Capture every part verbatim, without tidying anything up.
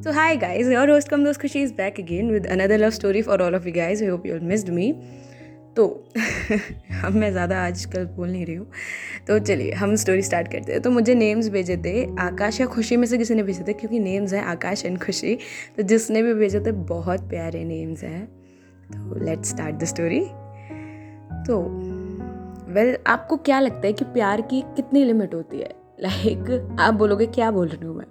So hi guys, your host cum dost Khushi is back again with another love story for all of you guys. I hope you all missed me. तो अब मैं ज़्यादा आजकल बोल नहीं रही हूँ, तो चलिए हम स्टोरी स्टार्ट करते हैं। तो मुझे नेम्स भेजे थे आकाश या खुशी में से किसी ने भेजे थे, क्योंकि नेम्स हैं आकाश एंड खुशी, तो जिसने भी भेजे थे बहुत प्यारे नेम्स हैं। तो लेट्स स्टार्ट द स्टोरी। तो वेल well, आपको क्या लगता है कि प्यार की कितनी लिमिट होती है? लाइक like, आप बोलोगे क्या बोल रही हूँ मैं,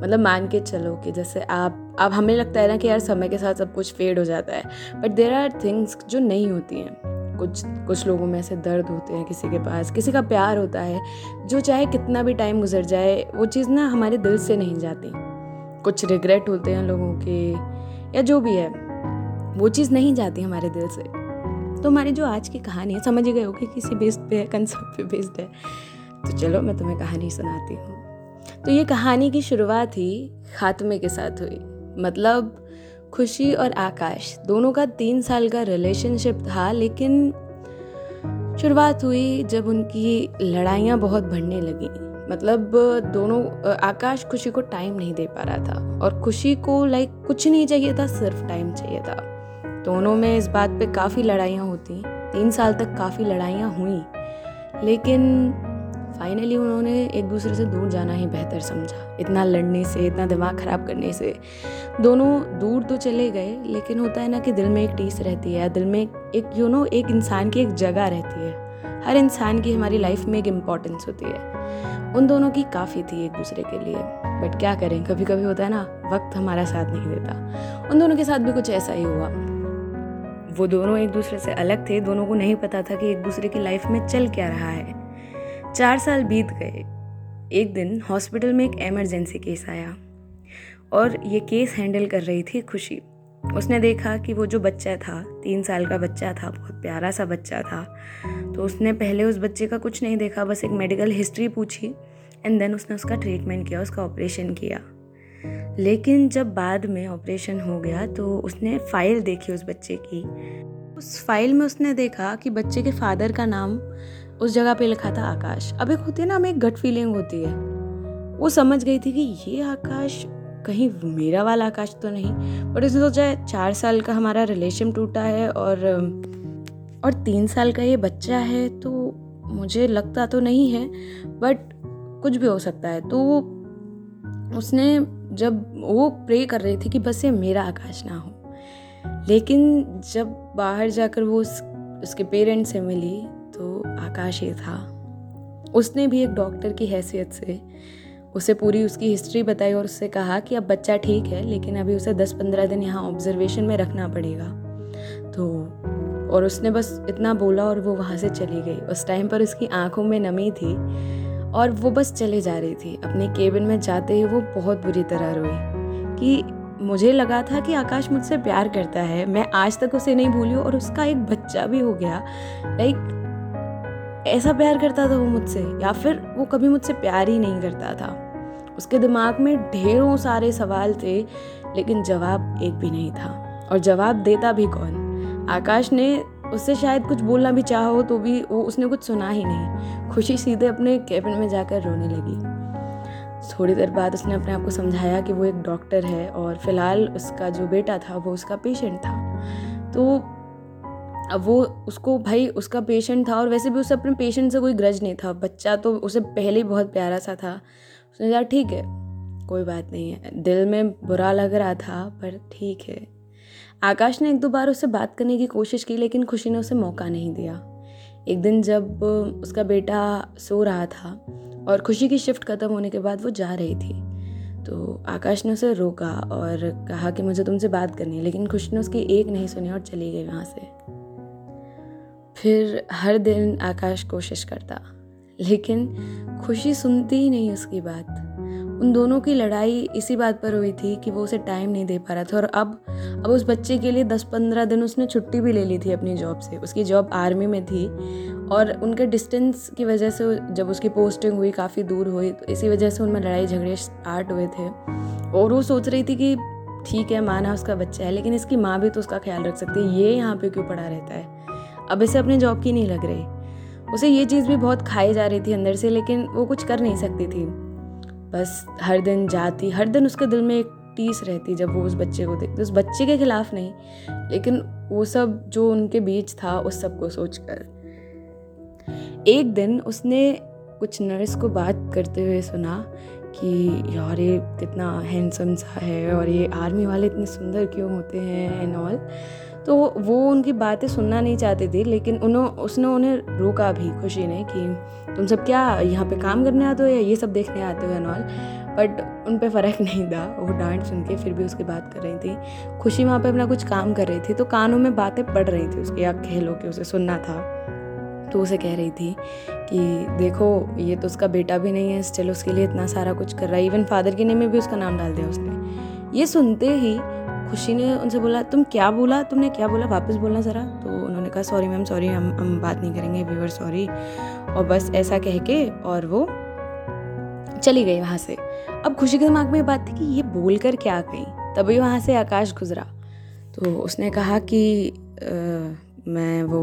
मतलब मान के चलो कि जैसे आप आप हमें लगता है ना कि यार समय के साथ सब कुछ फेड हो जाता है, बट देयर आर थिंग्स जो नहीं होती हैं। कुछ कुछ लोगों में ऐसे दर्द होते हैं, किसी के पास किसी का प्यार होता है जो चाहे कितना भी टाइम गुजर जाए वो चीज़ ना हमारे दिल से नहीं जाती। कुछ रिग्रेट होते हैं लोगों के या जो भी है, वो चीज़ नहीं जाती हमारे दिल से। तो हमारी जो आज की कहानी है, समझ गए हो कि किसी बेस पे कंसेप्ट पे बेस्ड है। तो चलो मैं तुम्हें कहानी सुनाती हूँ। तो ये कहानी की शुरुआत ही खात्मे के साथ हुई। मतलब खुशी और आकाश दोनों का तीन साल का रिलेशनशिप था, लेकिन शुरुआत हुई जब उनकी लड़ाइयाँ बहुत बढ़ने लगी। मतलब दोनों, आकाश खुशी को टाइम नहीं दे पा रहा था और खुशी को लाइक कुछ नहीं चाहिए था, सिर्फ टाइम चाहिए था। दोनों में इस बात पे काफ़ी लड़ाइयाँ होती, तीन साल तक काफ़ी लड़ाइयाँ हुई, लेकिन फाइनली उन्होंने एक दूसरे से दूर जाना ही बेहतर समझा। इतना लड़ने से, इतना दिमाग ख़राब करने से दोनों दूर तो चले गए, लेकिन होता है ना कि दिल में एक टीस रहती है, दिल में एक यू नो एक इंसान की एक जगह रहती है। हर इंसान की हमारी लाइफ में एक इम्पॉर्टेंस होती है, उन दोनों की काफ़ी थी एक दूसरे के लिए। बट क्या करें, कभी कभी होता है ना वक्त हमारा साथ नहीं देता। उन दोनों के साथ भी कुछ ऐसा ही हुआ। वो दोनों एक दूसरे से अलग थे, दोनों को नहीं पता था कि एक दूसरे की लाइफ में चल क्या रहा है। चार साल बीत गए। एक दिन हॉस्पिटल में एक एमरजेंसी केस आया और ये केस हैंडल कर रही थी खुशी। उसने देखा कि वो जो बच्चा था, तीन साल का बच्चा था, बहुत प्यारा सा बच्चा था, तो उसने पहले उस बच्चे का कुछ नहीं देखा, बस एक मेडिकल हिस्ट्री पूछी एंड देन उसने उसका ट्रीटमेंट किया, उसका ऑपरेशन किया। लेकिन जब बाद में ऑपरेशन हो गया तो उसने फाइल देखी उस बच्चे की। उस फाइल में उसने देखा कि बच्चे के फादर का नाम उस जगह पे लिखा था आकाश। अब एक होती है ना, हमें एक गट फीलिंग होती है, वो समझ गई थी कि ये आकाश कहीं मेरा वाला आकाश तो नहीं। बट उसने सोचा चार साल का हमारा रिलेशन टूटा है और और तीन साल का ये बच्चा है, तो मुझे लगता तो नहीं है बट कुछ भी हो सकता है। तो उसने जब वो प्रे कर रही थी कि बस ये मेरा आकाश ना हो, लेकिन जब बाहर जाकर वो उस, उसके पेरेंट्स से मिली तो आकाश ये था। उसने भी एक डॉक्टर की हैसियत से उसे पूरी उसकी हिस्ट्री बताई और उससे कहा कि अब बच्चा ठीक है, लेकिन अभी उसे दस पंद्रह दिन यहाँ ऑब्जर्वेशन में रखना पड़ेगा। तो और उसने बस इतना बोला और वो वहाँ से चली गई। उस टाइम पर उसकी आंखों में नमी थी और वो बस चले जा रही थी। अपने केबिन में जाते ही वो बहुत बुरी तरह रोई कि मुझे लगा था कि आकाश मुझसे प्यार करता है, मैं आज तक उसे नहीं भूली और उसका एक बच्चा भी हो गया। लाइक ऐसा प्यार करता था वो मुझसे, या फिर वो कभी मुझसे प्यार ही नहीं करता था। उसके दिमाग में ढेरों सारे सवाल थे, लेकिन जवाब एक भी नहीं था। और जवाब देता भी कौन? आकाश ने उससे शायद कुछ बोलना भी चाहा हो तो भी वो उसने कुछ सुना ही नहीं। खुशी सीधे अपने कैबिन में जाकर रोने लगी। थोड़ी देर बाद उसने अपने आप को समझाया कि वो एक डॉक्टर है और फिलहाल उसका जो बेटा था वो उसका पेशेंट था। तो अब वो उसको, भाई उसका पेशेंट था और वैसे भी उसे अपने पेशेंट से कोई ग्रज नहीं था, बच्चा तो उसे पहले ही बहुत प्यारा सा था। उसने कहा ठीक है, कोई बात नहीं है। दिल में बुरा लग रहा था पर ठीक है। आकाश ने एक दो बार उससे बात करने की कोशिश की, लेकिन खुशी ने उसे मौका नहीं दिया। एक दिन जब उसका बेटा सो रहा था और खुशी की शिफ्ट ख़त्म होने के बाद वो जा रही थी, तो आकाश ने उसे रोका और कहा कि मुझे तुमसे बात करनी है, लेकिन खुशी ने उसकी एक नहीं सुनी और चली गई वहाँ से। फिर हर दिन आकाश कोशिश करता, लेकिन खुशी सुनती ही नहीं उसकी बात। उन दोनों की लड़ाई इसी बात पर हुई थी कि वो उसे टाइम नहीं दे पा रहा था। और अब अब उस बच्चे के लिए दस पंद्रह दिन उसने छुट्टी भी ले ली थी अपनी जॉब से। उसकी जॉब आर्मी में थी और उनके डिस्टेंस की वजह से जब उसकी पोस्टिंग हुई काफ़ी दूर हुई, तो इसी वजह से उनमें लड़ाई झगड़े स्टार्ट हुए थे। और वो सोच रही थी कि ठीक है, माना उसका बच्चा है, लेकिन इसकी माँ भी तो उसका ख्याल रख सकती है, ये यहाँ पे क्यों पड़ा रहता है। अब इसे अपनी जॉब की नहीं लग रही। उसे ये चीज़ भी बहुत खाई जा रही थी अंदर से, लेकिन वो कुछ कर नहीं सकती थी। बस हर दिन जाती, हर दिन उसके दिल में एक तीस रहती जब वो उस बच्चे को देखते, उस बच्चे के खिलाफ नहीं, लेकिन वो सब जो उनके बीच था उस सब को सोचकर। एक दिन उसने कुछ नर्स को बात करते हुए सुना कि यार ये कितना हैंडसम सा है और ये आर्मी वाले इतने सुंदर क्यों होते हैं एंड ऑल। तो वो उनकी बातें सुनना नहीं चाहते थे, लेकिन उन्होंने उसने उन्हें रोका भी खुशी ने कि तुम सब क्या यहाँ पे काम करने आते हो या ये सब देखने आते हो एंड ऑल। बट उन पे फ़र्क नहीं था, वो डांट सुन के फिर भी उसकी बात कर रही थी। खुशी वहाँ पे अपना कुछ काम कर रही थी, तो कानों में बातें पड़ रही थी उसकी, या कह लो कि उसे सुनना था। तो उसे कह रही थी कि देखो ये तो उसका बेटा भी नहीं है, स्टिल उसके लिए इतना सारा कुछ कर रहा है, इवन फादर के नेम में भी उसका नाम डाल दिया उसने। ये सुनते ही खुशी ने उनसे बोला तुम क्या बोला, तुमने क्या बोला, वापस बोलना ज़रा। तो उन्होंने कहा सॉरी मैम, सॉरी हम हम बात नहीं करेंगे, वी वर सॉरी। और बस ऐसा कह के और वो चली गई वहाँ से। अब खुशी के दिमाग में ये बात थी कि ये बोल कर क्या गई। तभी वहाँ से आकाश गुजरा, तो उसने कहा कि आ, मैं वो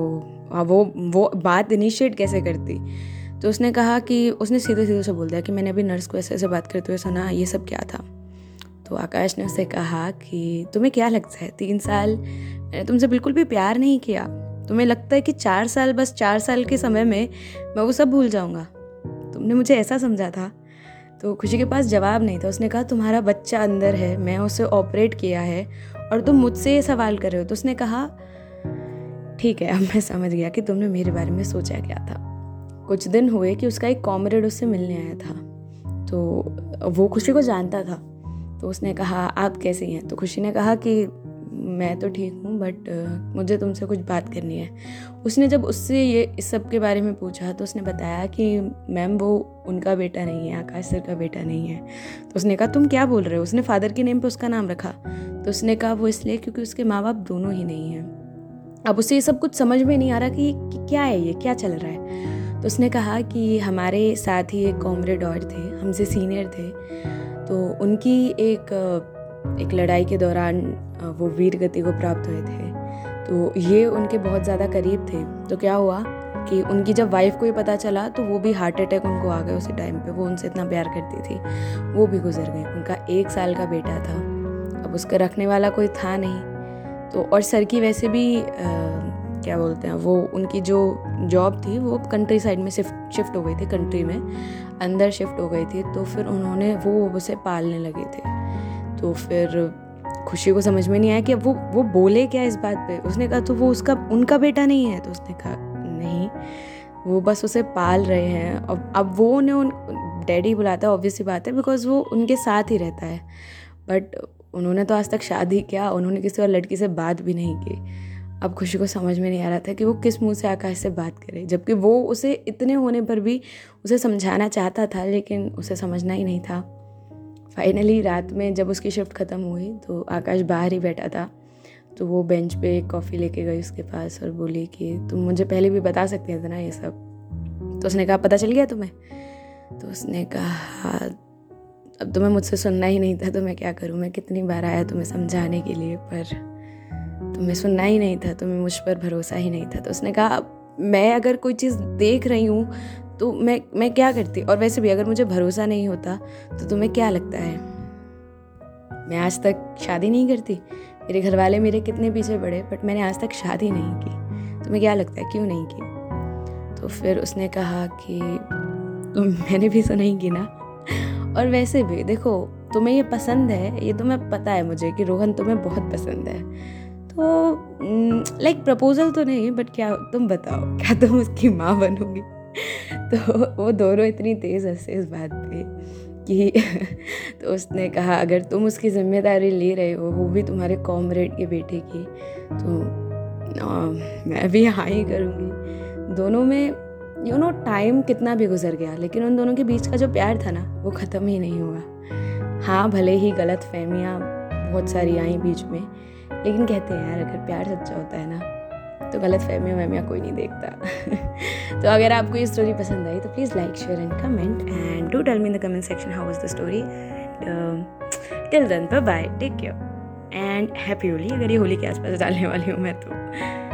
वो वो बात इनिशिएट कैसे करती। तो उसने कहा कि उसने सीधे सीधे से बोल दिया कि मैंने अभी नर्स को ऐसे ऐसे बात करते हुए सुना, ये सब क्या था। तो आकाश ने उससे कहा कि तुम्हें क्या लगता है, तीन साल मैंने तुमसे बिल्कुल भी प्यार नहीं किया, तुम्हें लगता है कि चार साल बस चार साल के समय में मैं वो सब भूल जाऊँगा, तुमने मुझे ऐसा समझा था। तो खुशी के पास जवाब नहीं था। उसने कहा तुम्हारा बच्चा अंदर है, मैं उसे ऑपरेट किया है और तुम मुझसे ये सवाल कर रहे हो। तो उसने कहा ठीक है, अब मैं समझ गया कि तुमने मेरे बारे में सोचा क्या था। कुछ दिन हुए कि उसका एक कॉमरेड उससे मिलने आया था, तो वो खुशी को जानता था। तो उसने कहा आप कैसे हैं। तो खुशी ने कहा कि मैं तो ठीक हूँ, बट मुझे तुमसे कुछ बात करनी है। उसने जब उससे ये इस सब के बारे में पूछा तो उसने बताया कि मैम वो उनका बेटा नहीं है, आकाश सर का बेटा नहीं है। तो उसने कहा तुम क्या बोल रहे हो, उसने फादर के नेम पे उसका नाम रखा। तो उसने कहा वो इसलिए क्योंकि उसके माँ बाप दोनों ही नहीं हैं। अब उसे ये सब कुछ समझ में नहीं आ रहा कि, कि क्या है ये, क्या चल रहा है। तो उसने कहा कि हमारे साथ ही एक कॉमरेड और थे, हमसे सीनियर थे, तो उनकी एक एक लड़ाई के दौरान वो वीर गति को प्राप्त हुए थे, तो ये उनके बहुत ज़्यादा करीब थे। तो क्या हुआ कि उनकी जब वाइफ को ये पता चला तो वो भी हार्ट अटैक उनको आ गया उसी टाइम पे, वो उनसे इतना प्यार करती थी, वो भी गुजर गई। उनका एक साल का बेटा था, अब उसका रखने वाला कोई था नहीं। तो और सर की वैसे भी आ, क्या बोलते हैं वो उनकी जो जॉब थी वो कंट्री साइड में शिफ्ट शिफ्ट हो गई थी, कंट्री में अंदर शिफ्ट हो गई थी। तो फिर उन्होंने वो उसे पालने लगे थे। तो फिर खुशी को समझ में नहीं आया कि वो वो बोले क्या इस बात पे। उसने कहा तो वो उसका उनका बेटा नहीं है। तो उसने कहा नहीं, वो बस उसे पाल रहे हैं। अब अब वो उन्हें उन डैडी बुलाता है, ऑब्वियस सी बात है, बिकॉज वो उनके साथ ही रहता है। बट उन्होंने तो आज तक शादी किया, उन्होंने किसी और लड़की से बात भी नहीं की। अब खुशी को समझ में नहीं आ रहा था कि वो किस मुँह से आकाश से बात करे, जबकि वो उसे इतने होने पर भी उसे समझाना चाहता था, लेकिन उसे समझना ही नहीं था। फाइनली रात में जब उसकी शिफ्ट ख़त्म हुई तो आकाश बाहर ही बैठा था। तो वो बेंच पे कॉफ़ी लेके गई उसके पास और बोली कि तुम मुझे पहले भी बता सकते थे ना ये सब। तो उसने कहा पता चल गया तुम्हें। तो उसने कहा अब तुम्हें मुझसे सुनना ही नहीं था तो मैं क्या करूँ, मैं कितनी बार आया तुम्हें समझाने के लिए, पर तुम्हें सुनना ही नहीं था, तुम्हें मुझ पर भरोसा ही नहीं था। तो उसने कहा मैं अगर कोई चीज़ देख रही हूँ तो मैं मैं क्या करती, और वैसे भी अगर मुझे भरोसा नहीं होता तो तुम्हें क्या लगता है मैं आज तक शादी नहीं करती। मेरे घर वाले मेरे कितने पीछे पड़े, बट मैंने आज तक शादी नहीं की, तुम्हें क्या लगता है क्यों नहीं की। तो फिर उसने कहा कि तुम मैंने भी सुना ही की ना, और वैसे भी देखो तुम्हें ये पसंद है, ये तुम्हें पता है मुझे कि रोहन तुम्हें बहुत पसंद है। तो लाइक प्रपोजल तो नहीं, बट क्या तुम बताओ क्या तुम उसकी माँ बनोगी। तो वो दोनों इतनी तेज़ हंसे इस बात पे कि तो उसने कहा अगर तुम उसकी जिम्मेदारी ले रहे हो, वो भी तुम्हारे कॉमरेड के बेटे की, तो आ, मैं भी हाँ ही करूँगी। दोनों में यू नो टाइम कितना भी गुजर गया, लेकिन उन दोनों के बीच का जो प्यार था ना वो ख़त्म ही नहीं हुआ। हाँ भले ही गलत फहमियाँ बहुत सारी आई बीच में, लेकिन कहते हैं यार अगर प्यार सच्चा होता है ना तो गलत फहमियाँ वहमियाँ कोई नहीं देखता। तो अगर आपको ये स्टोरी पसंद आई तो please like share and comment, and do tell me in the comment section how was the story. And till then bye bye, take care and happy Holi, अगर ये होली के आसपास डालने वाली हूँ मैं तो।